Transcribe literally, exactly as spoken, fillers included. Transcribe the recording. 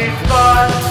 we've got.